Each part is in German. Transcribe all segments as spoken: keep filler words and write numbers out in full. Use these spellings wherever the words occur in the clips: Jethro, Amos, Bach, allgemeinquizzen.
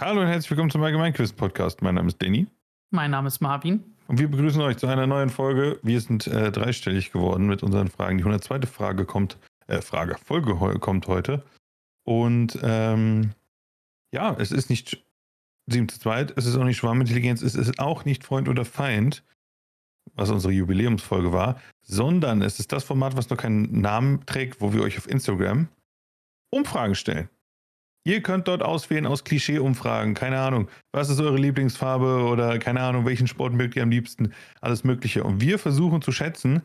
Hallo und herzlich willkommen zum Allgemeinquiz-Podcast. Mein Name ist Danny. Mein Name ist Marvin. Und wir begrüßen euch zu einer neuen Folge. Wir sind äh, dreistellig geworden mit unseren Fragen. Die hundertzweite Frage kommt, äh, Frage, Folge heu kommt heute. Und ähm, ja, es ist nicht sieben zu zwei, es ist auch nicht Schwarmintelligenz, es ist auch nicht Freund oder Feind, was unsere Jubiläumsfolge war, sondern es ist das Format, was noch keinen Namen trägt, wo wir euch auf Instagram Umfragen stellen. Ihr könnt dort auswählen aus Klischee-Umfragen. Keine Ahnung, was ist eure Lieblingsfarbe oder keine Ahnung, welchen Sport mögt ihr am liebsten, alles Mögliche. Und wir versuchen zu schätzen,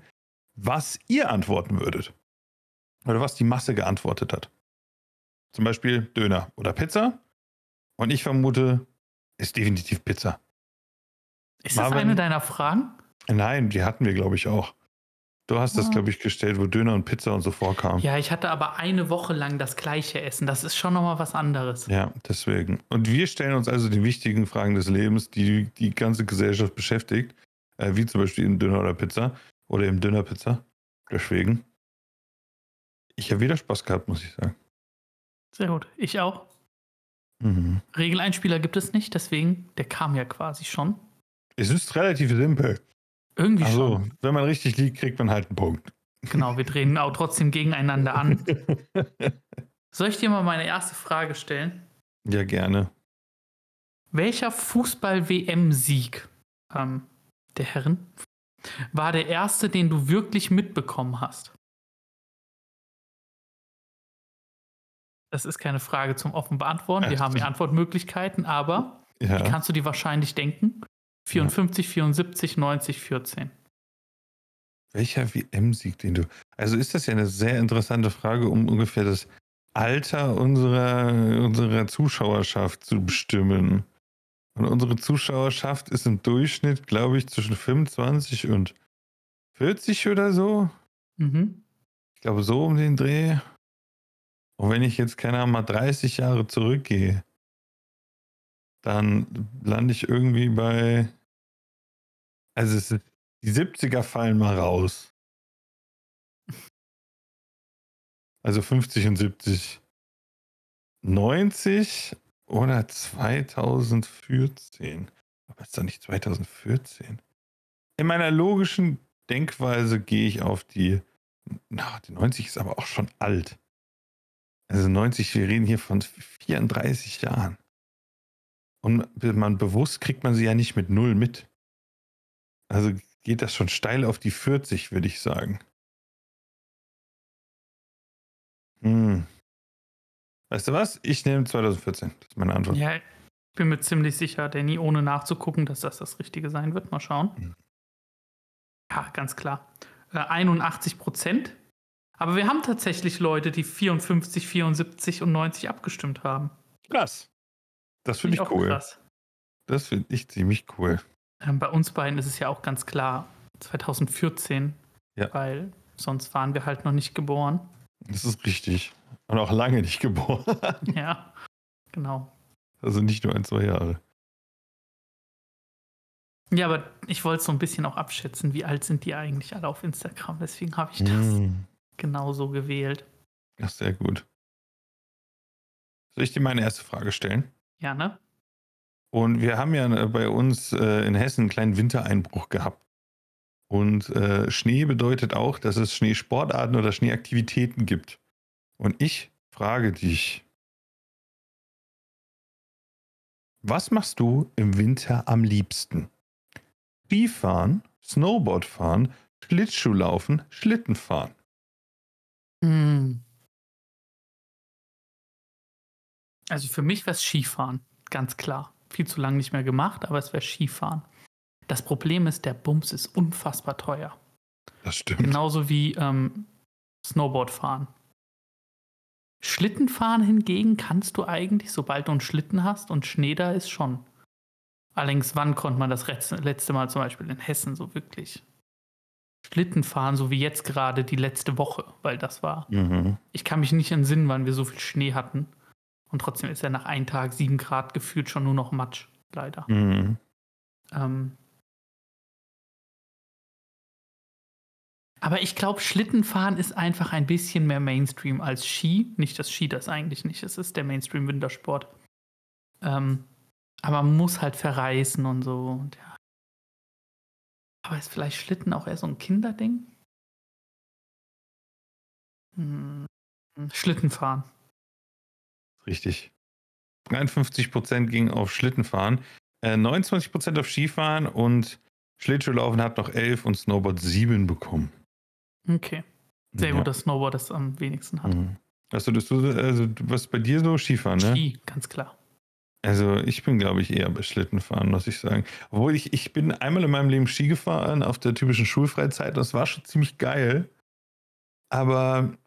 was ihr antworten würdet oder was die Masse geantwortet hat. Zum Beispiel Döner oder Pizza. Und ich vermute, ist definitiv Pizza. Ist das Marvin, eine deiner Fragen? Nein, die hatten wir, glaube ich, auch. Du hast das, glaube ich, gestellt, wo Döner und Pizza und so vorkamen. Ja, ich hatte aber eine Woche lang das gleiche Essen. Das ist schon nochmal was anderes. Ja, deswegen. Und wir stellen uns also die wichtigen Fragen des Lebens, die die ganze Gesellschaft beschäftigt, äh, wie zum Beispiel im Döner oder Pizza oder im Döner-Pizza. Deswegen. Ich habe wieder Spaß gehabt, muss ich sagen. Sehr gut. Ich auch. Mhm. Regeleinspieler gibt es nicht, deswegen, der kam ja quasi schon. Es ist relativ simpel. Irgendwie also, schon. Wenn man richtig liegt, kriegt man halt einen Punkt. Genau, wir drehen auch trotzdem gegeneinander an. Soll ich dir mal meine erste Frage stellen? Ja, gerne. Welcher Fußball-W M-Sieg ähm, der Herren war der erste, den du wirklich mitbekommen hast? Das ist keine Frage zum offen beantworten. Wir haben die Antwortmöglichkeiten, aber ja. Die kannst du dir wahrscheinlich denken. vierundfünfzig, vierundsiebzig, neunzig, vierzehn. Welcher W M-Sieg, den du... Also ist das ja eine sehr interessante Frage, um ungefähr das Alter unserer, unserer Zuschauerschaft zu bestimmen. Und unsere Zuschauerschaft ist im Durchschnitt, glaube ich, zwischen fünfundzwanzig und vierzig oder so. Mhm. Ich glaube, so um den Dreh. Und wenn ich jetzt, keine Ahnung, mal dreißig Jahre zurückgehe, dann lande ich irgendwie bei... Also es ist, die siebziger fallen mal raus. Also fünfzig und siebzig. neunzig oder zweitausendvierzehn. Aber ist doch nicht zweitausendvierzehn. In meiner logischen Denkweise gehe ich auf die... Na, die neunzig ist aber auch schon alt. Also neunzig, wir reden hier von vierunddreißig Jahren. Und man bewusst kriegt man sie ja nicht mit null mit. Also geht das schon steil auf die vierzig, würde ich sagen. Hm. Weißt du was? Ich nehme zweitausendvierzehn. Das ist meine Antwort. Ja, ich bin mir ziemlich sicher, Danny, ohne nachzugucken, dass das das Richtige sein wird. Mal schauen. Hm. Ja, ganz klar. Äh, einundachtzig Prozent. Aber wir haben tatsächlich Leute, die vierundfünfzig, vierundsiebzig und neunzig abgestimmt haben. Krass. Das finde ich cool. Krass. Das finde ich ziemlich cool. Bei uns beiden ist es ja auch ganz klar zweitausendvierzehn, ja. Weil sonst waren wir halt noch nicht geboren. Das ist richtig. Und auch lange nicht geboren. Ja, genau. Also nicht nur ein, zwei Jahre. Ja, aber ich wollte so ein bisschen auch abschätzen, wie alt sind die eigentlich alle auf Instagram. Deswegen habe ich das... Mm. Genauso gewählt. Ach, sehr gut. Soll ich dir meine erste Frage stellen? Ja, ne? Und wir haben ja bei uns äh, in Hessen einen kleinen Wintereinbruch gehabt. Und äh, Schnee bedeutet auch, dass es Schneesportarten oder Schneeaktivitäten gibt. Und ich frage dich, was machst du im Winter am liebsten? Skifahren, Snowboard fahren, Schlittschuhlaufen, Schlitten fahren. Also für mich wäre es Skifahren, ganz klar. Viel zu lange nicht mehr gemacht, aber es wäre Skifahren. Das Problem ist, der Bums ist unfassbar teuer. Das stimmt. Genauso wie ähm, Snowboardfahren. Schlittenfahren hingegen kannst du eigentlich, sobald du einen Schlitten hast und Schnee da ist, schon. Allerdings, wann konnte man das letzte Mal zum Beispiel in Hessen so wirklich... Schlitten fahren, so wie jetzt gerade die letzte Woche, weil das war. Mhm. Ich kann mich nicht entsinnen, wann wir so viel Schnee hatten. Und trotzdem ist er nach einem Tag sieben Grad gefühlt schon nur noch Matsch, leider. Mhm. Ähm. Aber ich glaube, Schlittenfahren ist einfach ein bisschen mehr Mainstream als Ski. Nicht, dass Ski das eigentlich nicht ist, es ist der Mainstream-Wintersport. Ähm, aber man muss halt verreisen und so. Und ja. Aber ist vielleicht Schlitten auch eher so ein Kinderding? Hm. Schlittenfahren. Richtig. dreiundfünfzig Prozent gingen auf Schlittenfahren, äh, neunundzwanzig Prozent auf Skifahren und Schlittschuhlaufen hat noch elf und Snowboard sieben bekommen. Okay. Sehr ja. gut, dass Snowboard das am wenigsten hat. Mhm. Also, das, also was bei dir so? Skifahren, ne? Ski, ganz klar. Also ich bin, glaube ich, eher bei Schlittenfahren, muss ich sagen. Obwohl ich, ich bin einmal in meinem Leben Ski gefahren auf der typischen Schulfreizeit. Das war schon ziemlich geil. Aber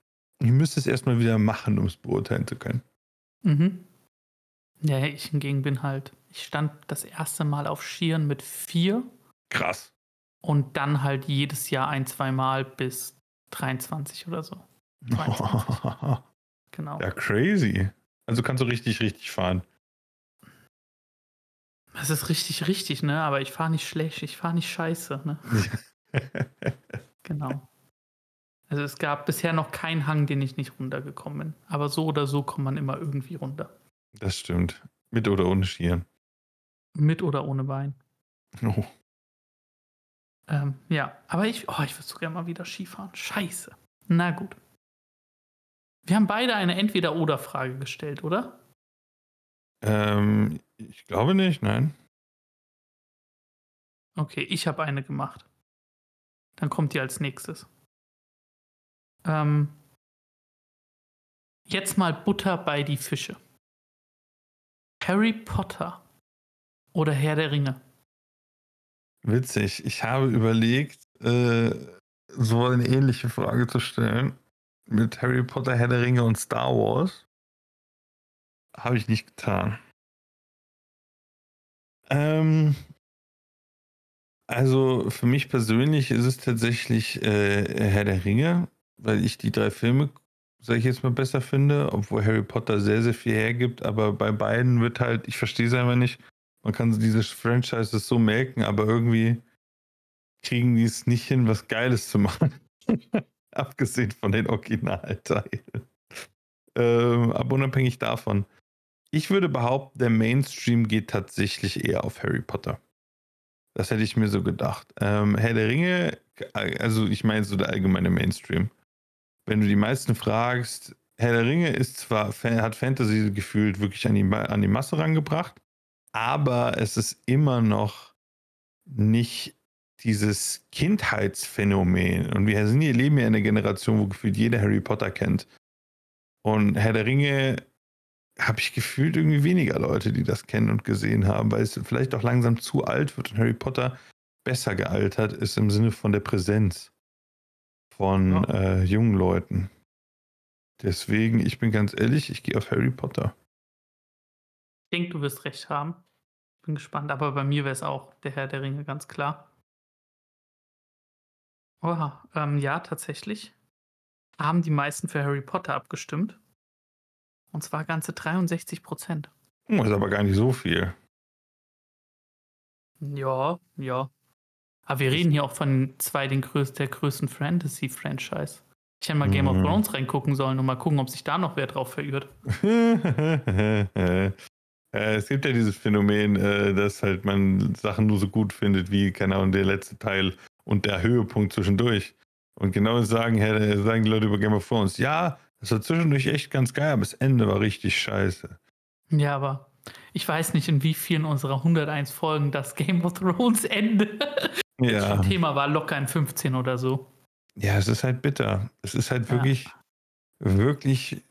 ich müsste es erstmal wieder machen, um es beurteilen zu können. Mhm. Ja, ich hingegen bin halt, ich stand das erste Mal auf Skiern mit vier. Krass. Und dann halt jedes Jahr ein, zwei Mal bis dreiundzwanzig oder so. Oh. Genau. Ja, crazy. Also kannst du richtig, richtig fahren. Das ist richtig, richtig, ne? Aber ich fahre nicht schlecht, ich fahre nicht scheiße, ne? Genau. Also es gab bisher noch keinen Hang, den ich nicht runtergekommen bin. Aber so oder so kommt man immer irgendwie runter. Das stimmt. Mit oder ohne Skiern. Mit oder ohne Bein. Oh. Ähm, ja, aber ich, oh, ich würde so gerne mal wieder Skifahren. Scheiße. Na gut. Wir haben beide eine Entweder-Oder-Frage gestellt, oder? Ähm, ich glaube nicht, nein. Okay, ich habe eine gemacht. Dann kommt die als nächstes. Ähm, jetzt mal Butter bei die Fische. Harry Potter oder Herr der Ringe? Witzig, ich habe überlegt, äh, so eine ähnliche Frage zu stellen. Mit Harry Potter, Herr der Ringe und Star Wars. Habe ich nicht getan. Ähm, also für mich persönlich ist es tatsächlich äh, Herr der Ringe, weil ich die drei Filme, sage ich jetzt mal, besser finde, obwohl Harry Potter sehr, sehr viel hergibt, aber bei beiden wird halt, ich verstehe es einfach nicht, man kann diese Franchises so melken, aber irgendwie kriegen die es nicht hin, was Geiles zu machen. Abgesehen von den Originalteilen. Ähm, aber unabhängig davon. Ich würde behaupten, der Mainstream geht tatsächlich eher auf Harry Potter. Das hätte ich mir so gedacht. Ähm, Herr der Ringe, also ich meine so der allgemeine Mainstream. Wenn du die meisten fragst, Herr der Ringe ist zwar, hat Fantasy gefühlt wirklich an die, an die Masse rangebracht, aber es ist immer noch nicht dieses Kindheitsphänomen. Und wir sind hier, leben ja in einer Generation, wo gefühlt jeder Harry Potter kennt. Und Herr der Ringe habe ich gefühlt irgendwie weniger Leute, die das kennen und gesehen haben, weil es vielleicht auch langsam zu alt wird und Harry Potter besser gealtert ist im Sinne von der Präsenz von ja. äh, jungen Leuten. Deswegen, ich bin ganz ehrlich, ich gehe auf Harry Potter. Ich denke, du wirst recht haben. Ich bin gespannt, aber bei mir wäre es auch der Herr der Ringe, ganz klar. Oha, ähm, ja, tatsächlich haben die meisten für Harry Potter abgestimmt. Und zwar ganze dreiundsechzig Prozent. Oh, ist aber gar nicht so viel. Ja, ja. Aber wir reden hier auch von zwei den größ- der größten Fantasy-Franchise. Ich hätte mal Game mhm. of Thrones reingucken sollen und mal gucken, ob sich da noch wer drauf verirrt. Es gibt ja dieses Phänomen, dass halt man Sachen nur so gut findet wie, keine Ahnung, der letzte Teil und der Höhepunkt zwischendurch. Und genau sagen, sagen die Leute über Game of Thrones, ja, das war zwischendurch echt ganz geil, aber das Ende war richtig scheiße. Ja, aber ich weiß nicht, in wie vielen unserer hunderteins Folgen das Game of Thrones Ende ja. das Thema war, locker in fünfzehn oder so. Ja, es ist halt bitter. Es ist halt ja. wirklich, wirklich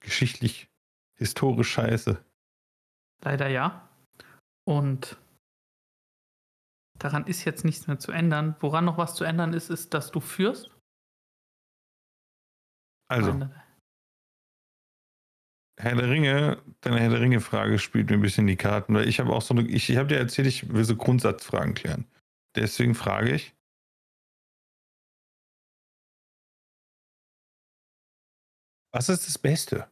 geschichtlich, historisch scheiße. Leider ja. Und daran ist jetzt nichts mehr zu ändern. Woran noch was zu ändern ist, ist, dass du führst. Also, Meine. Herr der Ringe, deine Herr der Ringe-Frage spielt mir ein bisschen die Karten, weil ich habe auch so eine, ich, ich habe dir erzählt, ich will so Grundsatzfragen klären. Deswegen frage ich. Was ist das Beste?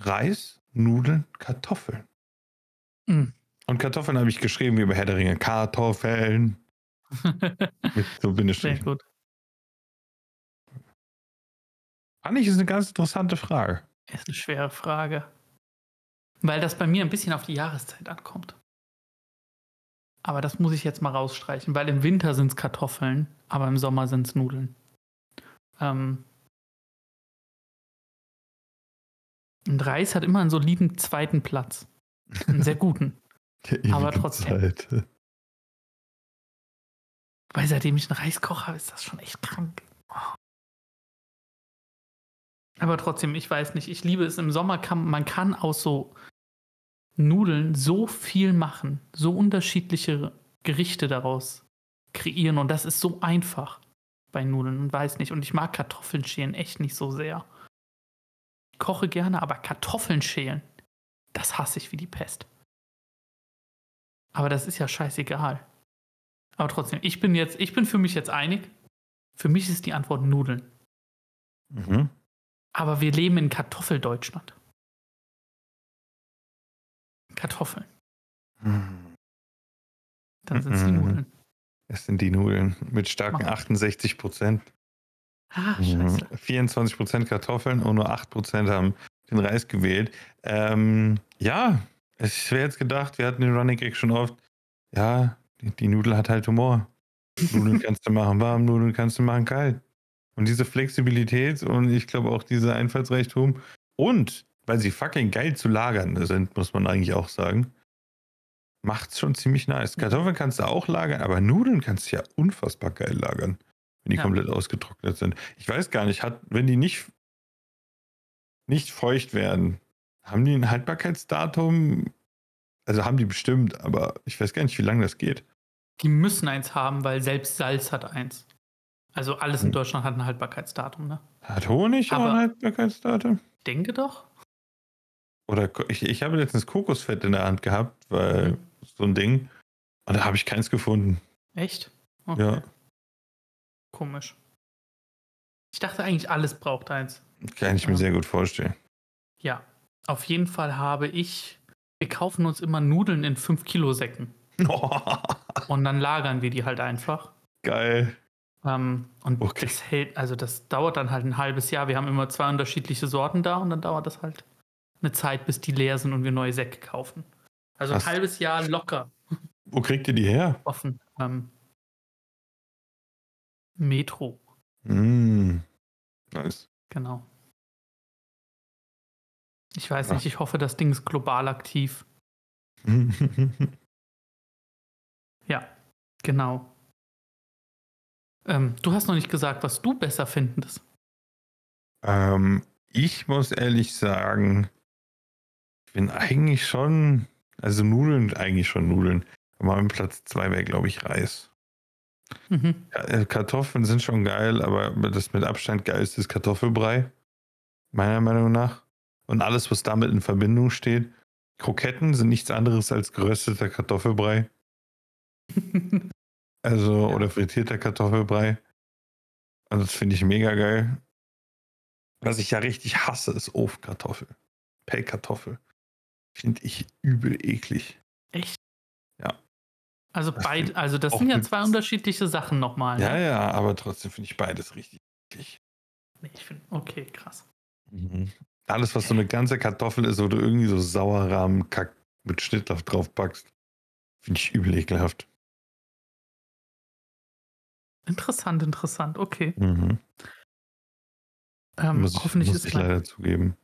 Reis, Nudeln, Kartoffeln. Mhm. Und Kartoffeln habe ich geschrieben wie bei Herr der Ringe. Kartoffeln. Mit so Bindestrichen. Sehr gut. Fand ich, ist eine ganz interessante Frage. Ist eine schwere Frage. weil das bei mir ein bisschen auf die Jahreszeit ankommt. Aber das muss ich jetzt mal rausstreichen, weil im Winter sind es Kartoffeln, aber im Sommer sind es Nudeln. Ähm, ein Reis hat immer einen soliden zweiten Platz. Einen sehr guten. Aber trotzdem. Zeit. Weil seitdem ich einen Reis koche, ist das schon echt krank. Oh. Aber trotzdem, ich weiß nicht. Ich liebe es im Sommer. Kann, man kann aus so Nudeln so viel machen. So unterschiedliche Gerichte daraus kreieren. Und das ist so einfach bei Nudeln. Und weiß nicht. Und ich mag Kartoffeln schälen echt nicht so sehr. Ich koche gerne, aber Kartoffeln schälen, das hasse ich wie die Pest. Aber das ist ja scheißegal. Aber trotzdem, ich bin jetzt, ich bin für mich jetzt einig. Für mich ist die Antwort Nudeln. Mhm. Aber wir leben in Kartoffeldeutschland. Kartoffeln. Mhm. Dann sind es die Nudeln. Es sind die Nudeln mit starken achtundsechzig Prozent. Ah, scheiße. vierundzwanzig Prozent Kartoffeln und nur acht Prozent haben den Reis gewählt. Ähm, ja, ich wäre jetzt gedacht, wir hatten den Running Gag schon oft. Ja, die, die Nudel hat halt Humor. Nudeln kannst du machen warm, Nudeln kannst du machen kalt. Und diese Flexibilität und ich glaube auch diese Einfallsreichtum und weil sie fucking geil zu lagern sind, muss man eigentlich auch sagen, macht's schon ziemlich nice. Kartoffeln kannst du auch lagern, aber Nudeln kannst du ja unfassbar geil lagern, wenn die ja. komplett ausgetrocknet sind. Ich weiß gar nicht, hat, wenn die nicht, nicht feucht werden, haben die ein Haltbarkeitsdatum? Also haben die bestimmt, aber ich weiß gar nicht, wie lange das geht. Die müssen eins haben, weil selbst Salz hat eins. Also alles in Deutschland hat ein Haltbarkeitsdatum, ne? Hat Honig aber auch ein Haltbarkeitsdatum? Ich denke doch. Oder ich, ich habe letztens Kokosfett in der Hand gehabt, weil mhm. so ein Ding. Und da habe ich keins gefunden. Echt? Okay. Ja. Komisch. Ich dachte eigentlich, alles braucht eins. Kann ich mir ja. sehr gut vorstellen. Ja, auf jeden Fall habe ich... Wir kaufen uns immer Nudeln in fünf Kilo Säcken. Oh. Und dann lagern wir die halt einfach. Geil. Um, und okay. das hält, also das dauert dann halt ein halbes Jahr. Wir haben immer zwei unterschiedliche Sorten da und dann dauert das halt eine Zeit, bis die leer sind und wir neue Säcke kaufen. Also ein Was? halbes Jahr locker. Wo kriegt ihr die her? Offen. Um, Metro. Mm. Nice. Genau. Ich weiß Ach. nicht, ich hoffe, das Ding ist global aktiv. Ja, genau. Ähm, du hast noch nicht gesagt, was du besser findest. Ähm, ich muss ehrlich sagen, ich bin eigentlich schon, also Nudeln, eigentlich schon Nudeln. Aber mein Platz zwei wäre, glaube ich, Reis. Mhm. Kartoffeln sind schon geil, aber das mit Abstand geilste ist Kartoffelbrei. Meiner Meinung nach. Und alles, was damit in Verbindung steht. Kroketten sind nichts anderes als gerösteter Kartoffelbrei. Also, ja. Oder frittierter Kartoffelbrei. Also, das finde ich mega geil. Was ich ja richtig hasse, ist Ofenkartoffel. Pellkartoffel. Finde ich übel eklig. Echt? Ja. Also, das, beid, also das sind ja zwei unterschiedliche Sachen nochmal. Ne? Ja, ja, aber trotzdem finde ich beides richtig eklig. Nee, ich finde, okay, krass. Mhm. Alles, was so eine ganze Kartoffel ist, wo du irgendwie so Sauerrahmenkack mit Schnittlauch draufpackst, finde ich übel ekelhaft. Interessant, interessant, okay. Mhm. Ähm, muss ich, hoffentlich muss ist ich leider zugeben.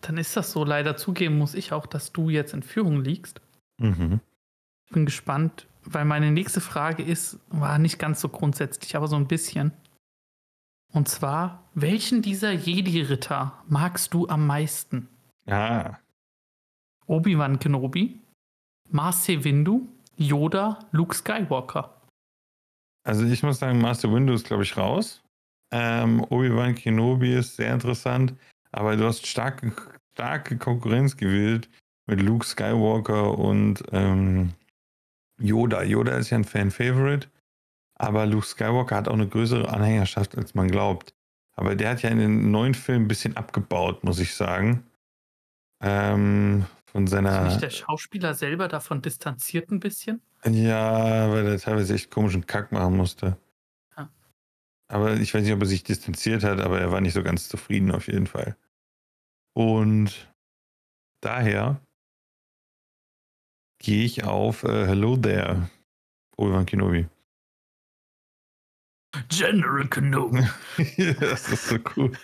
Dann ist das so. Leider zugeben muss ich auch, dass du jetzt in Führung liegst. Mhm. Ich bin gespannt, weil meine nächste Frage ist, war nicht ganz so grundsätzlich, aber so ein bisschen. Und zwar, welchen dieser Jedi-Ritter magst du am meisten? Ah. Obi-Wan Kenobi, Mace Windu, Yoda, Luke Skywalker. Also ich muss sagen, Mace Windu ist, glaube ich, raus. Ähm, Obi-Wan Kenobi ist sehr interessant, aber du hast starke, starke Konkurrenz gewählt mit Luke Skywalker und ähm, Yoda. Yoda ist ja ein Fan-Favorite, aber Luke Skywalker hat auch eine größere Anhängerschaft, als man glaubt. Aber der hat ja in den neuen Filmen ein bisschen abgebaut, muss ich sagen. Ähm, von seiner... Ist nicht der Schauspieler selber davon distanziert ein bisschen? Ja, weil er teilweise echt komischen Kack machen musste. Ah. Aber ich weiß nicht, ob er sich distanziert hat, aber er war nicht so ganz zufrieden auf jeden Fall. Und Daher gehe ich auf äh, Hello there, Obi-Wan Kenobi. General Kenobi. Ja, das ist so gut.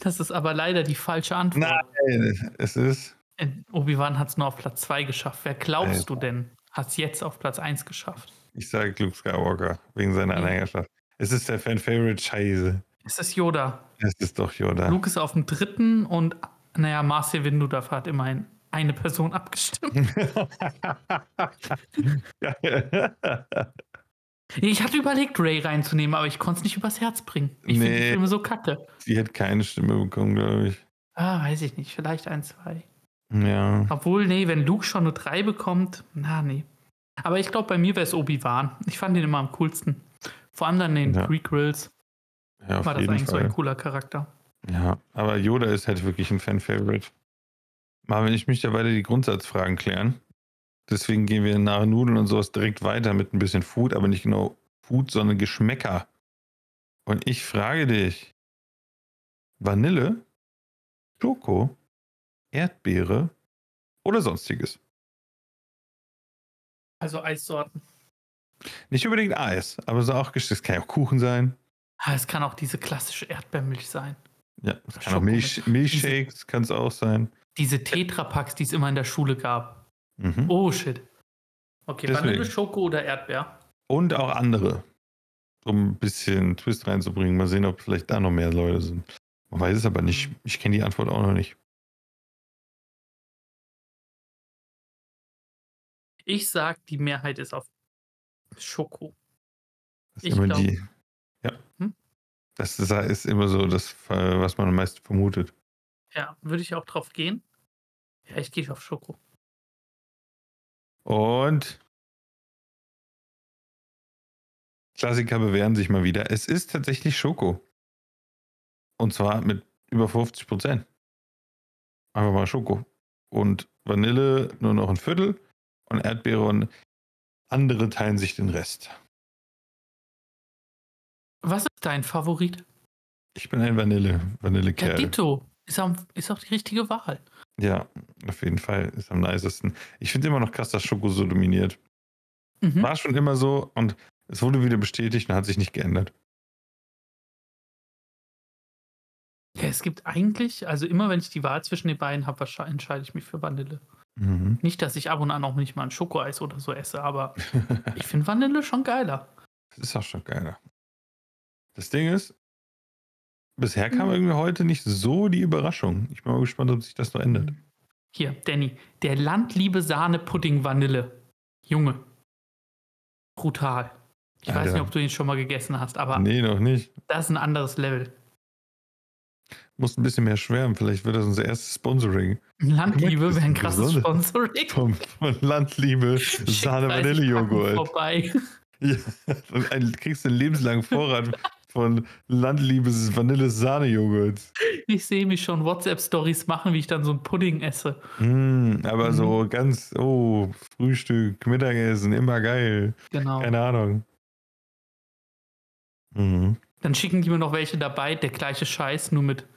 Das ist aber leider die falsche Antwort. Nein, es ist... Obi-Wan hat es nur auf Platz zwei geschafft. Wer glaubst Alter. du denn, hat es jetzt auf Platz eins geschafft? Ich sage Luke Skywalker, wegen seiner mhm. Anhängerschaft. Es ist der Fan-Favorite Scheiße. Es ist Yoda. Es ist doch Yoda. Luke ist auf dem dritten und naja, Marcel Windudav hat immerhin eine Person abgestimmt. Ich hatte überlegt, Ray reinzunehmen, aber ich konnte es nicht übers Herz bringen. Ich nee, finde die Filme so kacke. Sie hätte keine Stimme bekommen, glaube ich. Ah, weiß ich nicht. Vielleicht ein, zwei. Ja. Obwohl, nee, wenn Luke schon nur drei bekommt, na, nee. Aber ich glaube, bei mir wäre es Obi-Wan. Ich fand den immer am coolsten. Vor allem dann in den ja. Prequels ja, auf war das jeden eigentlich Fall. So ein cooler Charakter. Ja, aber Yoda ist halt wirklich ein Fan-Favorite. Marvin, ich möchte ja weiter die Grundsatzfragen klären. Deswegen gehen wir nach Nudeln und sowas direkt weiter mit ein bisschen Food, aber nicht genau Food, sondern Geschmäcker. Und ich frage dich, Vanille, Schoko, Erdbeere oder sonstiges? Also Eissorten. Nicht unbedingt Eis, aber so auch, es kann ja auch Kuchen sein. Es kann auch diese klassische Erdbeermilch sein. Ja, es kann auch Milch, Milchshakes, kann es auch sein. Diese Tetrapacks, die es immer in der Schule gab. Mhm. Oh, shit. Okay, deswegen. Vanille, Schoko oder Erdbeer? Und auch andere. Um ein bisschen Twist reinzubringen. Mal sehen, ob vielleicht da noch mehr Leute sind. Man weiß es aber nicht. Ich kenne die Antwort auch noch nicht. Ich sag, die Mehrheit ist auf Schoko. Das ich glaube. Die... Ja. Hm? Das ist immer so das, was man am meisten vermutet. Ja, würde ich auch drauf gehen. Ja, ich gehe auf Schoko. Und Klassiker bewähren sich mal wieder. Es ist tatsächlich Schoko. Und zwar mit über fünfzig Prozent. Einfach mal Schoko. Und Vanille nur noch ein Viertel. Und Erdbeere und andere teilen sich den Rest. Was ist dein Favorit? Ich bin ein Vanille. Vanille-Kerl. Ja, Ditto. Ist, am, ist auch die richtige Wahl. Ja, auf jeden Fall. Ist am nicesten. Ich finde immer noch krass, dass Schoko so dominiert. Mhm. War schon immer so und es wurde wieder bestätigt und hat sich nicht geändert. Ja, es gibt eigentlich, also immer wenn ich die Wahl zwischen den beiden habe, entscheide ich mich für Vanille. Mhm. Nicht, dass ich ab und an auch nicht mal ein Schokoeis oder so esse, aber ich finde Vanille schon geiler. Das ist auch schon geiler. Das Ding ist, bisher kam irgendwie heute nicht so die Überraschung. Ich bin mal gespannt, ob sich das noch ändert. Hier, Danny. Der landliebe Sahne-Pudding-Vanille. Junge. Brutal. Ich Alter. weiß nicht, ob du den schon mal gegessen hast, aber... Nee, noch nicht. Das ist ein anderes Level. Muss ein bisschen mehr schwärmen. Vielleicht wird das unser erstes Sponsoring. Landliebe wäre ein krasses Sponsoring. Von, von Landliebe Sahne-Vanille-Joghurt. Vorbei. Ja, und ein, kriegst einen lebenslangen Vorrat... von Landliebes Vanille-Sahne-Joghurt. Ich sehe mich schon WhatsApp-Stories machen, wie ich dann so einen Pudding esse. Mm, aber mm. so ganz, oh, Frühstück, Mittagessen, immer geil. Genau. Keine Ahnung. Mhm. Dann schicken die mir noch welche dabei, der gleiche Scheiß, nur mit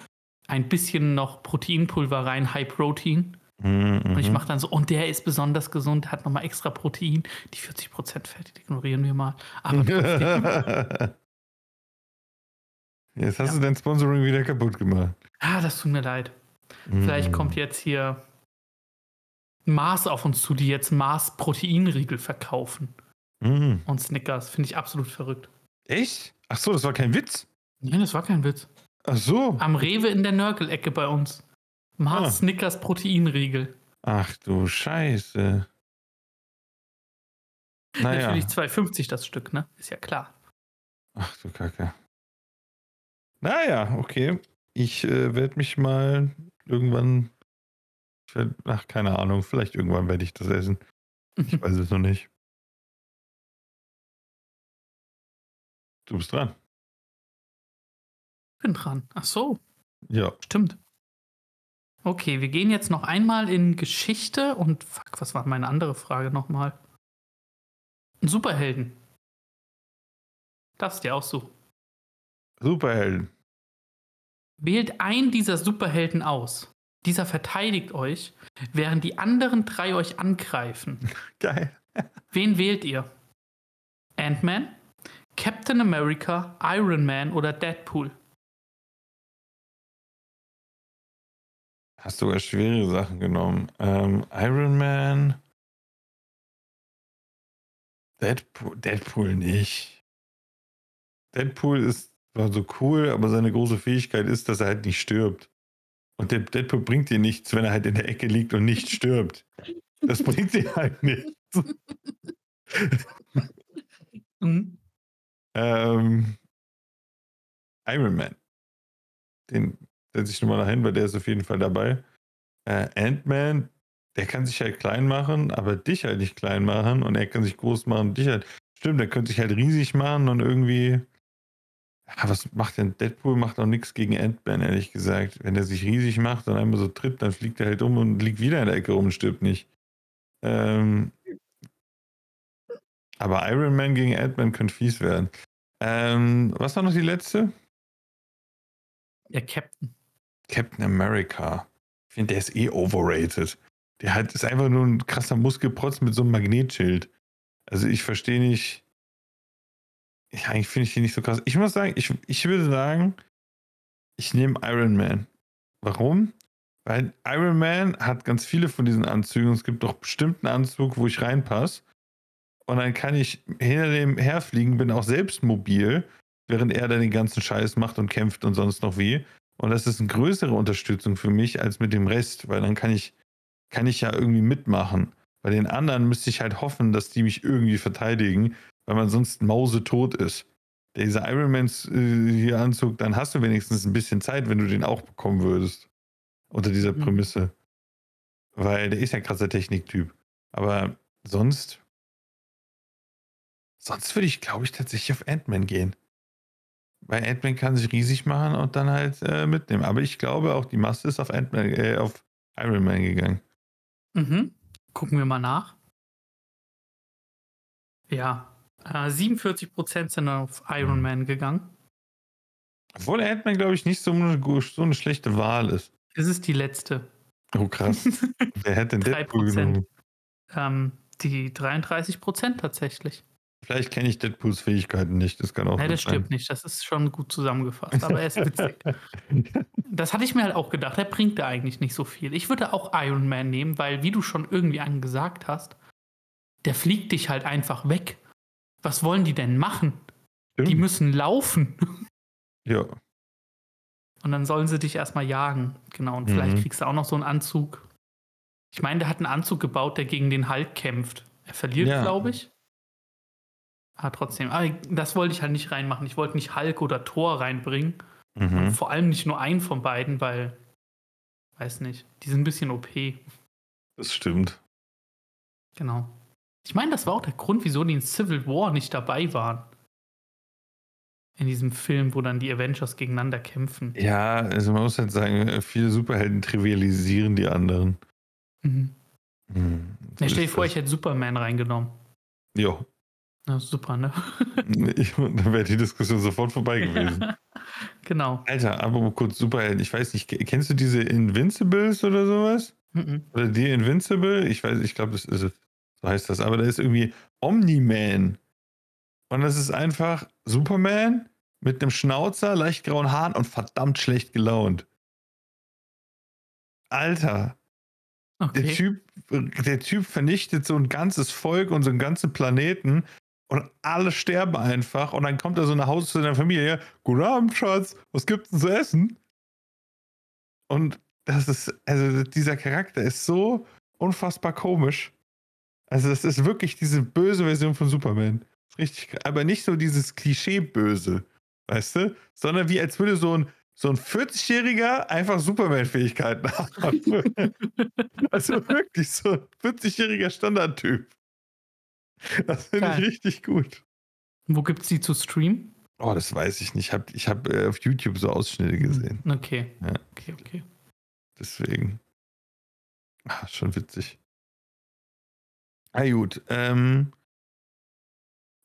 ein bisschen noch Proteinpulver rein, High Protein. Mhm, und ich mache dann so, und der ist besonders gesund, hat nochmal extra Protein. Die vierzig Prozent Fett, die ignorieren wir mal. Aber jetzt hast ja. du dein Sponsoring wieder kaputt gemacht. Ah, das tut mir leid. Mm. Vielleicht kommt jetzt hier Mars auf uns zu, die jetzt Mars-Proteinriegel verkaufen. Mm. Und Snickers. Finde ich absolut verrückt. Echt? Ach so, das war kein Witz? Nein, das war kein Witz. Ach so. Am Rewe in der Nörgelecke bei uns. Mars-Snickers-Proteinriegel. Ach du Scheiße. Naja. Natürlich zwei fünfzig das Stück, ne? Ist ja klar. Ach du Kacke. Naja, okay. Ich äh, werde mich mal irgendwann, ich werd, ach, keine Ahnung, vielleicht irgendwann werde ich das essen. Ich weiß es noch nicht. Du bist dran. Ich bin dran. Ach so. Ja. Stimmt. Okay, wir gehen jetzt noch einmal in Geschichte und, fuck, was war meine andere Frage nochmal? Superhelden. Darfst du dir aussuchen. Superhelden. Wählt einen dieser Superhelden aus. Dieser verteidigt euch, während die anderen drei euch angreifen. Geil. Wen wählt ihr? Ant-Man, Captain America, Iron Man oder Deadpool? Hast sogar schwierige Sachen genommen. Ähm, Iron Man. Deadpool, Deadpool nicht. Deadpool ist zwar so cool, aber seine große Fähigkeit ist, dass er halt nicht stirbt. Und der Deadpool bringt dir nichts, wenn er halt in der Ecke liegt und nicht stirbt. Das bringt dir halt nichts. Mhm. Ähm, Iron Man. Den setze ich nochmal dahin, weil der ist auf jeden Fall dabei. Äh, Ant-Man, der kann sich halt klein machen, aber dich halt nicht klein machen. Und er kann sich groß machen und dich halt... Stimmt, der könnte sich halt riesig machen und irgendwie... Ja, was macht denn? Deadpool macht auch nichts gegen Ant-Man, ehrlich gesagt. Wenn der sich riesig macht und einmal so tritt, dann fliegt er halt um und liegt wieder in der Ecke rum und stirbt nicht. Ähm... Aber Iron Man gegen Ant-Man könnte fies werden. Ähm, was war noch die letzte? Ja, Captain. Captain America. Ich finde, der ist eh overrated. Der hat, ist einfach nur ein krasser Muskelprotz mit so einem Magnetschild. Also ich verstehe nicht... Ich, eigentlich finde ich den nicht so krass. Ich muss sagen, ich, ich würde sagen, ich nehme Iron Man. Warum? Weil Iron Man hat ganz viele von diesen Anzügen. Es gibt doch bestimmt einen Anzug, wo ich reinpasse. Und dann kann ich hinter dem herfliegen, bin auch selbst mobil, während er dann den ganzen Scheiß macht und kämpft und sonst noch wie. Und das ist eine größere Unterstützung für mich als mit dem Rest, weil dann kann ich, kann ich ja irgendwie mitmachen. Bei den anderen müsste ich halt hoffen, dass die mich irgendwie verteidigen, weil man sonst mausetot ist. Dieser Ironman-Anzug, dann hast du wenigstens ein bisschen Zeit, wenn du den auch bekommen würdest. Unter dieser Prämisse. Weil der ist ja ein krasser Techniktyp. Aber sonst... Sonst würde ich, glaube ich, tatsächlich auf Ant-Man gehen. Weil Ant-Man kann sich riesig machen und dann halt äh, mitnehmen. Aber ich glaube, auch die Masse ist auf Ant-Man, äh, auf Iron Man gegangen. Mhm. Gucken wir mal nach. Ja. Äh, siebenundvierzig Prozent sind auf Iron Man gegangen. Obwohl Ant-Man, glaube ich, nicht so eine, so eine schlechte Wahl ist. Es ist die letzte. Oh, krass. Wer hätte denn Deadpool genommen? Ähm, die dreiunddreißig Prozent tatsächlich. Vielleicht kenne ich Deadpools Fähigkeiten nicht, das kann auch Nein, das sein. Stimmt nicht, das ist schon gut zusammengefasst, aber er ist witzig. Das hatte ich mir halt auch gedacht, der bringt da eigentlich nicht so viel. Ich würde auch Iron Man nehmen, weil, wie du schon irgendwie angesagt hast, der fliegt dich halt einfach weg. Was wollen die denn machen? Stimmt. Die müssen laufen. Ja. Und dann sollen sie dich erstmal jagen. Genau, und vielleicht mhm. kriegst du auch noch so einen Anzug. Ich meine, der hat einen Anzug gebaut, der gegen den Hulk kämpft. Er verliert, ja. glaube ich. Ah, trotzdem. Aber das wollte ich halt nicht reinmachen. Ich wollte nicht Hulk oder Thor reinbringen. Mhm. Und vor allem nicht nur einen von beiden, weil, weiß nicht, die sind ein bisschen O P. Das stimmt. Genau. Ich meine, das war auch der Grund, wieso die in Civil War nicht dabei waren. In diesem Film, wo dann die Avengers gegeneinander kämpfen. Ja, also man muss halt sagen, viele Superhelden trivialisieren die anderen. Mhm. Mhm. Ja, stell dir vor, ich hätte Superman reingenommen. Jo. Na, super, ne? Dann wäre die Diskussion sofort vorbei gewesen. Genau. Alter, aber mal kurz Superhelden. Ich weiß nicht, kennst du diese Invincibles oder sowas? Mm-mm. Oder die Invincible? Ich weiß, ich glaube, das ist, so heißt das. Aber da ist irgendwie Omni-Man. Und das ist einfach Superman mit einem Schnauzer, leicht grauen Haaren und verdammt schlecht gelaunt. Alter. Okay. Der Typ, der Typ vernichtet so ein ganzes Volk und so einen ganzen Planeten. Und alle sterben einfach. Und dann kommt er so nach Hause zu seiner Familie. Guten Abend, Schatz. Was gibt's denn zu essen? Und das ist, also dieser Charakter ist so unfassbar komisch. Also das ist wirklich diese böse Version von Superman. Richtig, aber nicht so dieses Klischee-Böse, weißt du? Sondern wie als würde so ein, so ein vierzigjähriger einfach Superman-Fähigkeiten haben. Also wirklich so ein vierzigjähriger Standardtyp. Das finde ich richtig gut. Wo gibt's die zu streamen? Oh, das weiß ich nicht. Ich habe ich hab, äh, auf YouTube so Ausschnitte gesehen. Okay. Ja. Okay, okay. Deswegen. Ach, schon witzig. Ah, gut. Ähm,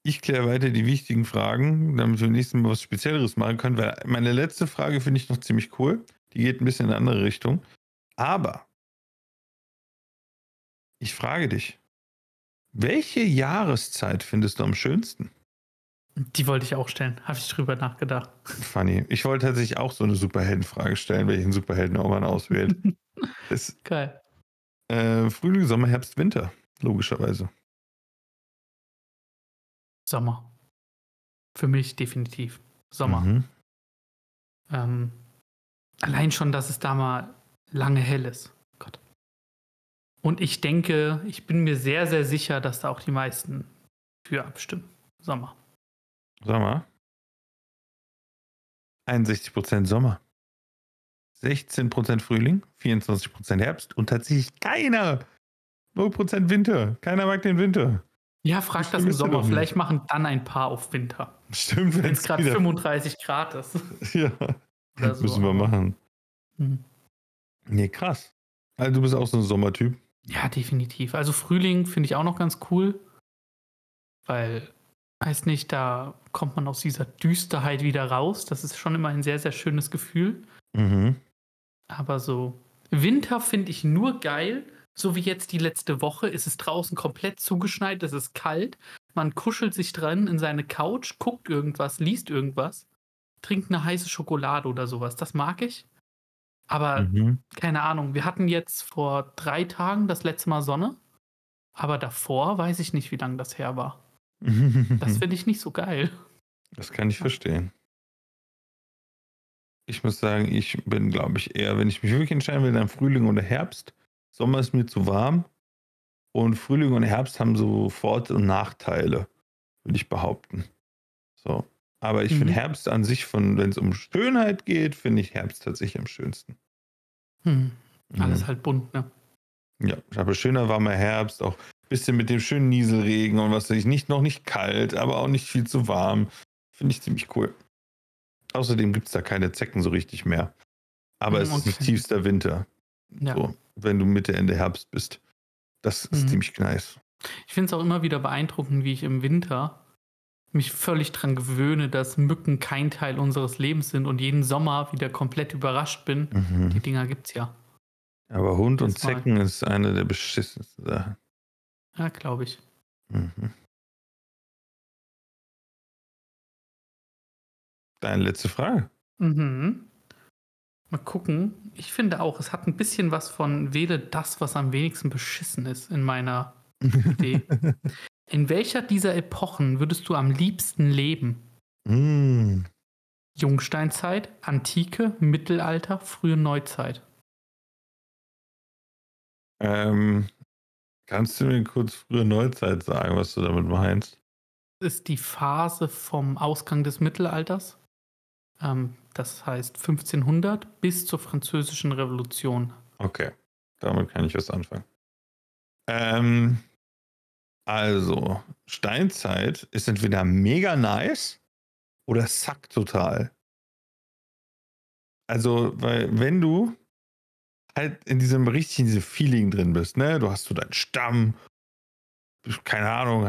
ich kläre weiter die wichtigen Fragen, damit wir beim nächsten Mal was Spezielleres machen können, weil meine letzte Frage finde ich noch ziemlich cool. Die geht ein bisschen in eine andere Richtung. Aber ich frage dich, welche Jahreszeit findest du am schönsten? Die wollte ich auch stellen. Habe ich drüber nachgedacht. Funny. Ich wollte tatsächlich auch so eine Superheldenfrage stellen, welchen Superhelden auch man auswählt. Ist, Geil. Äh, Frühling, Sommer, Herbst, Winter. Logischerweise. Sommer. Für mich definitiv. Sommer. Mhm. Ähm, allein schon, dass es da mal lange hell ist. Gott. Und ich denke, ich bin mir sehr, sehr sicher, dass da auch die meisten für abstimmen. Sommer. Sommer. einundsechzig Prozent Sommer. sechzehn Prozent Frühling, vierundzwanzig Prozent Herbst und tatsächlich keiner. null Prozent Winter. Keiner mag den Winter. Ja, frag das im Sommer. Vielleicht machen dann ein paar auf Winter. Stimmt. Wenn es gerade fünfunddreißig Grad ist. Ja, oder so. Müssen wir machen. Hm. Nee, krass. Also du bist auch so ein Sommertyp. Ja, definitiv. Also Frühling finde ich auch noch ganz cool. Weil, weiß nicht, da kommt man aus dieser Düsterheit wieder raus. Das ist schon immer ein sehr, sehr schönes Gefühl. Mhm. Aber so Winter finde ich nur geil. So wie jetzt die letzte Woche ist es draußen komplett zugeschneit, es ist kalt. Man kuschelt sich dran in seine Couch, guckt irgendwas, liest irgendwas, trinkt eine heiße Schokolade oder sowas. Das mag ich. Aber mhm. keine Ahnung, wir hatten jetzt vor drei Tagen das letzte Mal Sonne. Aber davor weiß ich nicht, wie lange das her war. Das finde ich nicht so geil. Das kann ich verstehen. Ich muss sagen, ich bin, glaube ich, eher, wenn ich mich wirklich entscheiden will, dann Frühling oder Herbst. Sommer ist mir zu warm und Frühling und Herbst haben so Vor- und Nachteile, würde ich behaupten. So. Aber ich mhm. finde Herbst an sich, von, wenn es um Schönheit geht, finde ich Herbst tatsächlich am schönsten. Hm. Alles mhm. halt bunt, ne? Ja, aber schöner warmer Herbst, auch ein bisschen mit dem schönen Nieselregen und was weiß ich, nicht, noch nicht kalt, aber auch nicht viel zu warm. Finde ich ziemlich cool. Außerdem gibt es da keine Zecken so richtig mehr. Aber mhm, es ist okay. tiefster Winter. Ja. So, wenn du Mitte, Ende Herbst bist. Das ist mhm. ziemlich nice. Ich finde es auch immer wieder beeindruckend, wie ich im Winter mich völlig dran gewöhne, dass Mücken kein Teil unseres Lebens sind und jeden Sommer wieder komplett überrascht bin. Mhm. Die Dinger gibt's ja. Aber Hund und Zecken ist eine der beschissensten Sachen. Ja, glaube ich. Mhm. Deine letzte Frage. Mhm. Mal gucken. Ich finde auch, es hat ein bisschen was von wähle das, was am wenigsten beschissen ist in meiner Idee. In welcher dieser Epochen würdest du am liebsten leben? Mm. Jungsteinzeit, Antike, Mittelalter, frühe Neuzeit. Ähm, kannst du mir kurz frühe Neuzeit sagen, was du damit meinst? Das ist die Phase vom Ausgang des Mittelalters. Ähm, Das heißt fünfzehnhundert bis zur Französischen Revolution. Okay, damit kann ich was anfangen. Ähm, also, Steinzeit ist entweder mega nice oder sackt total. Also, weil wenn du halt in diesem richtigen diesem Feeling drin bist, ne, du hast so deinen Stamm, keine Ahnung,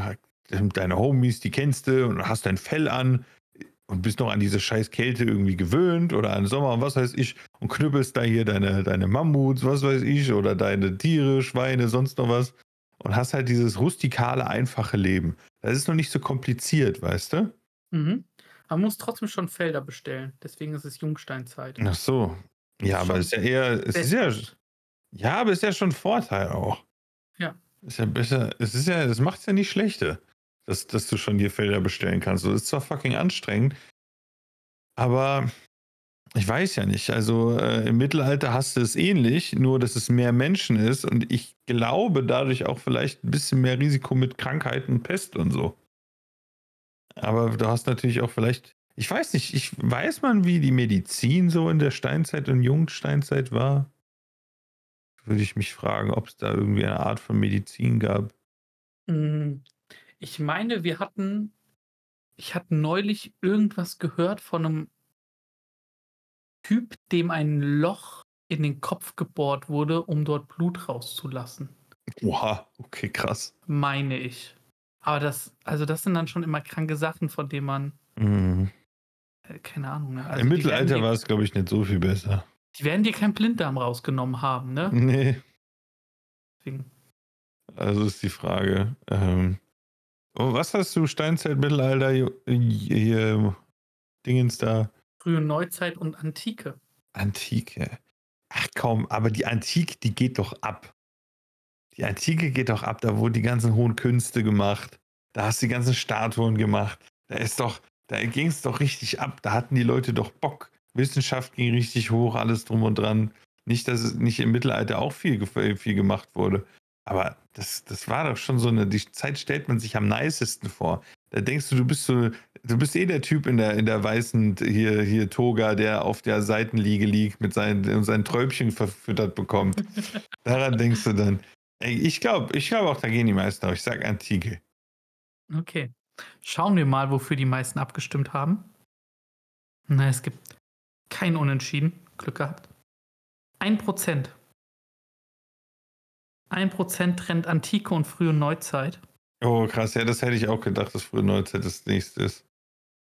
deine Homies, die kennst du und hast dein Fell an. Und bist noch an diese scheiß Kälte irgendwie gewöhnt oder an Sommer und was weiß ich und knüppelst da hier deine, deine Mammuts, was weiß ich, oder deine Tiere, Schweine, sonst noch was und hast halt dieses rustikale, einfache Leben. Das ist noch nicht so kompliziert, weißt du? Mhm. Man muss trotzdem schon Felder bestellen, deswegen ist es Jungsteinzeit. Ach so. Ja, aber es ist ja eher, es ist ja, ja, aber es ist ja schon ein Vorteil auch. Ja. Ist ja besser, es ist ja, das macht es ja nicht schlechter. Dass, dass du schon dir Felder bestellen kannst. Das ist zwar fucking anstrengend, aber ich weiß ja nicht. Also äh, im Mittelalter hast du es ähnlich, nur dass es mehr Menschen ist und ich glaube dadurch auch vielleicht ein bisschen mehr Risiko mit Krankheiten, Pest und so. Aber du hast natürlich auch vielleicht, ich weiß nicht, ich weiß man, wie die Medizin so in der Steinzeit und Jungsteinzeit war? Würde ich mich fragen, ob es da irgendwie eine Art von Medizin gab. Mhm. Ich meine, wir hatten, ich hatte neulich irgendwas gehört von einem Typ, dem ein Loch in den Kopf gebohrt wurde, um dort Blut rauszulassen. Oha, okay, krass. Meine ich. Aber das, also das sind dann schon immer kranke Sachen, von denen man, mhm. äh, keine Ahnung. Also im Mittelalter war es, glaube ich, nicht so viel besser. Die werden dir keinen Blinddarm rausgenommen haben, ne? Nee. Deswegen. Also ist die Frage. Ähm, oh, was hast du? Steinzeit, Mittelalter, J- J- Dingens da? Frühe Neuzeit und Antike. Antike. Ach komm, aber die Antike, die geht doch ab. Die Antike geht doch ab, da wurden die ganzen hohen Künste gemacht. Da hast du die ganzen Statuen gemacht. Da ist doch, da ging es doch richtig ab. Da hatten die Leute doch Bock. Wissenschaft ging richtig hoch, alles drum und dran. Nicht, dass es nicht im Mittelalter auch viel, viel gemacht wurde. Aber das, das war doch schon so eine, die Zeit stellt man sich am nicesten vor. Da denkst du, du bist so, du bist eh der Typ in der, in der weißen hier, hier Toga, der auf der Seitenliege liegt, mit seinen, seinen Tröpfchen verfüttert bekommt. Daran denkst du dann. Ey, ich glaube, ich glaube auch, da gehen die meisten auf. Ich sag Antike. Okay. Schauen wir mal, wofür die meisten abgestimmt haben. Na, es gibt kein Unentschieden. Glück gehabt. Ein Prozent. Ein Prozent trennt Antike und frühe Neuzeit. Oh, krass. Ja, das hätte ich auch gedacht, dass frühe Neuzeit das nächste ist.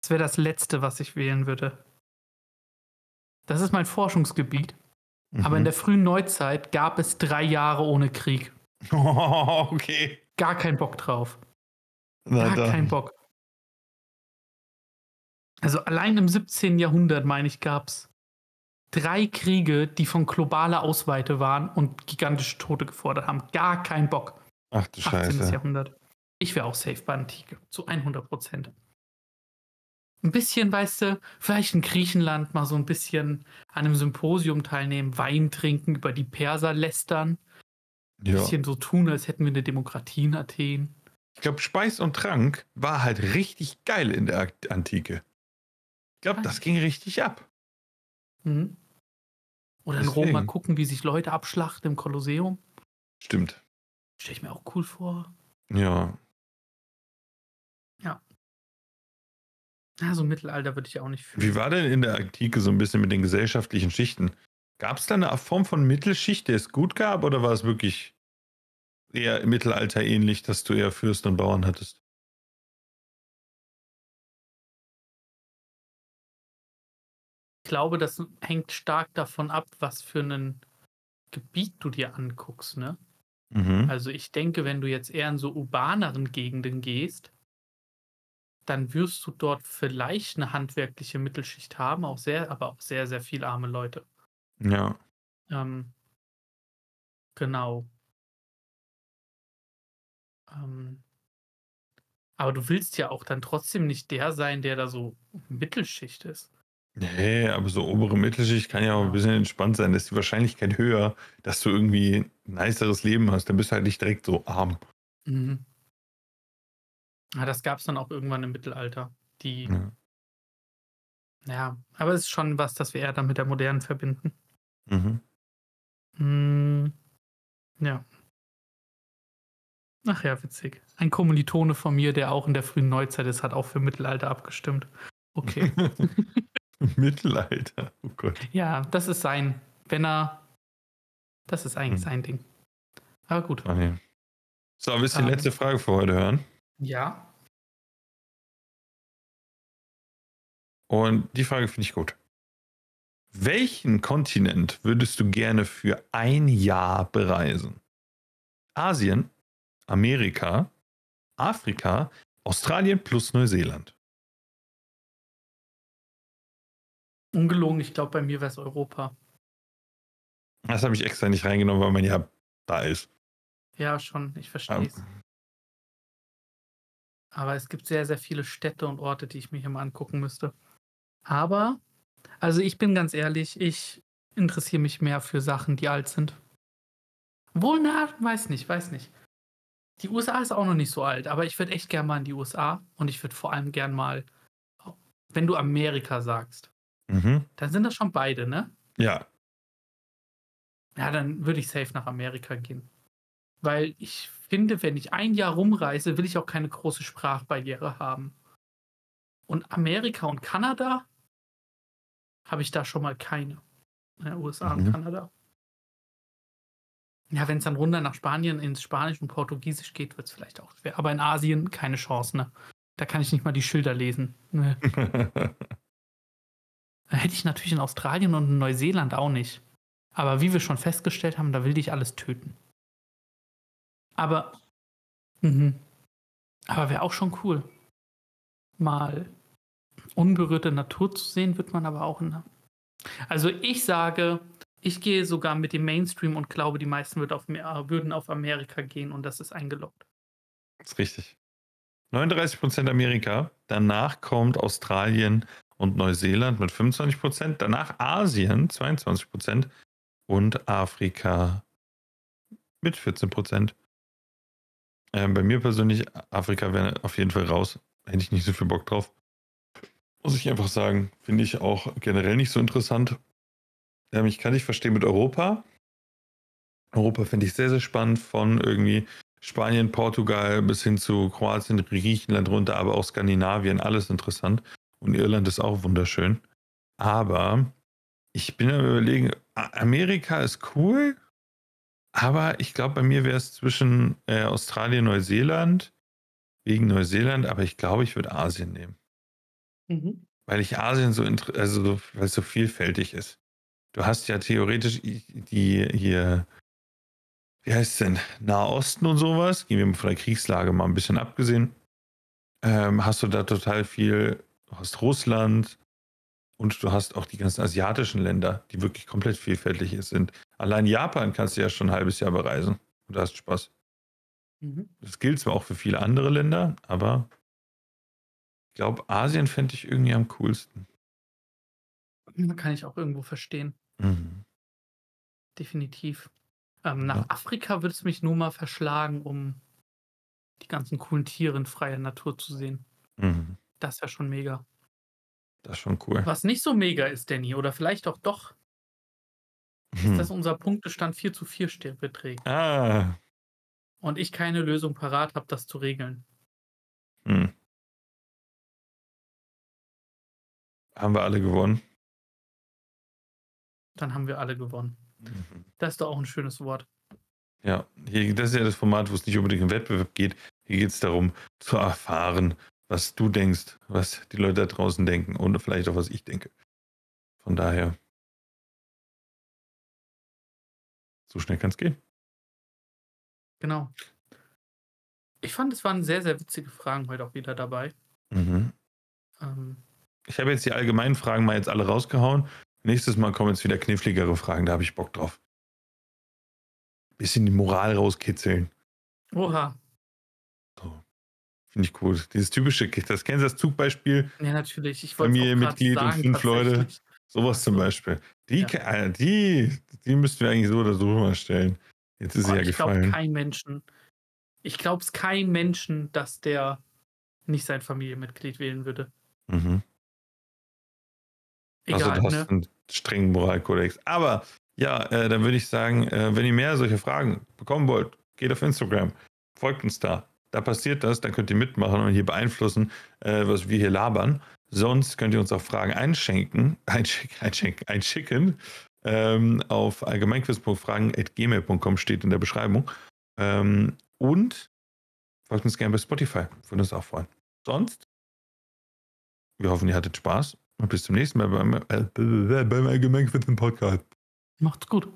Das wäre das Letzte, was ich wählen würde. Das ist mein Forschungsgebiet. Mhm. Aber in der frühen Neuzeit gab es drei Jahre ohne Krieg. Oh, okay. Gar kein Bock drauf. Na, Gar kein Bock. Also allein im siebzehnten. Jahrhundert, meine ich, gab es drei Kriege, die von globaler Ausweite waren und gigantische Tote gefordert haben. Gar kein Bock. Ach du Scheiße. achtzehnten. Jahrhundert. Ich wäre auch safe bei Antike. Zu hundert Prozent. Ein bisschen, weißt du, vielleicht in Griechenland mal so ein bisschen an einem Symposium teilnehmen, Wein trinken, über die Perser lästern. Ein ja. bisschen so tun, als hätten wir eine Demokratie in Athen. Ich glaube, Speis und Trank war halt richtig geil in der Antike. Ich glaube, das ging richtig ab. Mhm. Oder Deswegen. in Rom mal gucken, wie sich Leute abschlachten im Kolosseum. Stimmt. Stelle ich mir auch cool vor. Ja. Ja. Also Mittelalter würde ich auch nicht fühlen. Wie war denn in der Antike so ein bisschen mit den gesellschaftlichen Schichten? Gab es da eine Form von Mittelschicht, der es gut gab, oder war es wirklich eher im Mittelalter ähnlich, dass du eher Fürsten und Bauern hattest? Ich glaube, das hängt stark davon ab, was für ein Gebiet du dir anguckst, ne? Mhm. Also ich denke, wenn du jetzt eher in so urbaneren Gegenden gehst, dann wirst du dort vielleicht eine handwerkliche Mittelschicht haben, auch sehr, aber auch sehr, sehr viel arme Leute. Ja. Ähm, genau. Ähm, aber du willst ja auch dann trotzdem nicht der sein, der da so Mittelschicht ist. Nee, aber so obere Mittelschicht kann ja auch ein bisschen entspannt sein. Da ist die Wahrscheinlichkeit höher, dass du irgendwie ein niceres Leben hast. Dann bist du halt nicht direkt so arm. Mhm. Ja, das gab es dann auch irgendwann im Mittelalter. Die. Ja. ja, aber es ist schon was, das wir eher dann mit der Modernen verbinden. Mhm. Mm, ja. Ach ja, witzig. Ein Kommilitone von mir, der auch in der frühen Neuzeit ist, hat auch für Mittelalter abgestimmt. Okay. Mittelalter, oh Gott. Ja, das ist sein, wenn er, das ist eigentlich hm. sein Ding. Aber gut. Ach nee. So, willst du die ähm, letzte Frage für heute hören? Ja. Und die Frage finde ich gut. Welchen Kontinent würdest du gerne für ein Jahr bereisen? Asien, Amerika, Afrika, Australien plus Neuseeland. Ungelogen, ich glaube, bei mir wäre es Europa. Das habe ich extra nicht reingenommen, weil man ja da ist. Ja, schon, ich verstehe es. Aber. Aber es gibt sehr, sehr viele Städte und Orte, die ich mir hier mal angucken müsste. Aber, also ich bin ganz ehrlich, ich interessiere mich mehr für Sachen, die alt sind. Wohl, na, weiß nicht, weiß nicht. Die U S A ist auch noch nicht so alt, aber ich würde echt gerne mal in die U S A und ich würde vor allem gern mal, wenn du Amerika sagst, mhm. dann sind das schon beide, ne? Ja. Ja, dann würde ich safe nach Amerika gehen. Weil ich finde, wenn ich ein Jahr rumreise, will ich auch keine große Sprachbarriere haben. Und Amerika und Kanada habe ich da schon mal keine. Ja, U S A mhm. und Kanada. Ja, wenn es dann runter nach Spanien, ins Spanisch und Portugiesisch geht, wird es vielleicht auch schwer. Aber in Asien keine Chance, ne? Da kann ich nicht mal die Schilder lesen. Ne? Hätte ich natürlich in Australien und in Neuseeland auch nicht. Aber wie wir schon festgestellt haben, da will dich alles töten. Aber, mh, aber wäre auch schon cool. Mal unberührte Natur zu sehen, wird man aber auch in der... Also ich sage, ich gehe sogar mit dem Mainstream und glaube, die meisten würd auf, würden auf Amerika gehen und das ist eingeloggt. Das ist richtig. neununddreißig Prozent Amerika, danach kommt Australien und Neuseeland mit fünfundzwanzig Prozent, danach Asien zweiundzwanzig Prozent und Afrika mit vierzehn Prozent. Ähm, bei mir persönlich, Afrika wäre auf jeden Fall raus, hätte ich nicht so viel Bock drauf. Muss ich einfach sagen, finde ich auch generell nicht so interessant. Ähm, ich kann nicht verstehen mit Europa. Europa finde ich sehr, sehr spannend, von irgendwie Spanien, Portugal bis hin zu Kroatien, Griechenland runter, aber auch Skandinavien, alles interessant. Und Irland ist auch wunderschön. Aber ich bin am Überlegen, Amerika ist cool, aber ich glaube, bei mir wäre es zwischen äh, Australien, Neuseeland, wegen Neuseeland, aber ich glaube, ich würde Asien nehmen. Mhm. Weil ich Asien so, also, weil es so vielfältig ist. Du hast ja theoretisch die hier, wie heißt es denn, Nahosten und sowas, gehen wir mal von der Kriegslage mal ein bisschen abgesehen, ähm, hast du da total viel, du hast Russland und du hast auch die ganzen asiatischen Länder, die wirklich komplett vielfältig sind. Allein Japan kannst du ja schon ein halbes Jahr bereisen und da hast du Spaß. Mhm. Das gilt zwar auch für viele andere Länder, aber ich glaube, Asien fände ich irgendwie am coolsten. Kann ich auch irgendwo verstehen. Mhm. Definitiv. Ähm, nach ja. Afrika würde es mich nur mal verschlagen, um die ganzen coolen Tiere in freier Natur zu sehen. Mhm. Das ist ja schon mega. Das ist schon cool. Was nicht so mega ist, Danny, oder vielleicht auch doch, hm. ist, dass unser Punktestand vier zu vier steht, beträgt. Ah. Und ich keine Lösung parat habe, das zu regeln. Hm. Haben wir alle gewonnen? Dann haben wir alle gewonnen. Mhm. Das ist doch auch ein schönes Wort. Ja, hier, das ist ja das Format, wo es nicht unbedingt um Wettbewerb geht. Hier geht es darum, zu erfahren, was du denkst, was die Leute da draußen denken und vielleicht auch, was ich denke. Von daher, so schnell kann es gehen. Genau. Ich fand, es waren sehr, sehr witzige Fragen heute auch wieder dabei. Mhm. Ähm, ich habe jetzt die allgemeinen Fragen mal jetzt alle rausgehauen. Nächstes Mal kommen jetzt wieder kniffligere Fragen, da habe ich Bock drauf. Bisschen die Moral rauskitzeln. Oha. So. Finde ich cool. Dieses typische, das kennst du, das Zugbeispiel? Ja, natürlich. Ich wollte Familienmitglied sagen, und fünf Leute. Sowas zum Beispiel. Die, ja. die, die müssten wir eigentlich so oder so mal stellen. Jetzt ist sie ja ich gefallen. Glaub, kein Menschen, ich glaube es keinem Menschen, dass der nicht sein Familienmitglied wählen würde. Mhm. Egal, also du hast ne? einen strengen Moralkodex. Aber ja, äh, dann würde ich sagen, äh, wenn ihr mehr solche Fragen bekommen wollt, geht auf Instagram, folgt uns da. Da passiert das, dann könnt ihr mitmachen und hier beeinflussen, äh, was wir hier labern. Sonst könnt ihr uns auch Fragen einschenken, einschicken, einschenken, einschicken ähm, auf allgemeinquiz punkt fragen at g mail punkt com, steht in der Beschreibung. Ähm, und folgt uns gerne bei Spotify, würde uns auch freuen. Sonst, wir hoffen, ihr hattet Spaß. Und bis zum nächsten Mal beim, äh, beim Allgemeinquizzen Podcast. Macht's gut.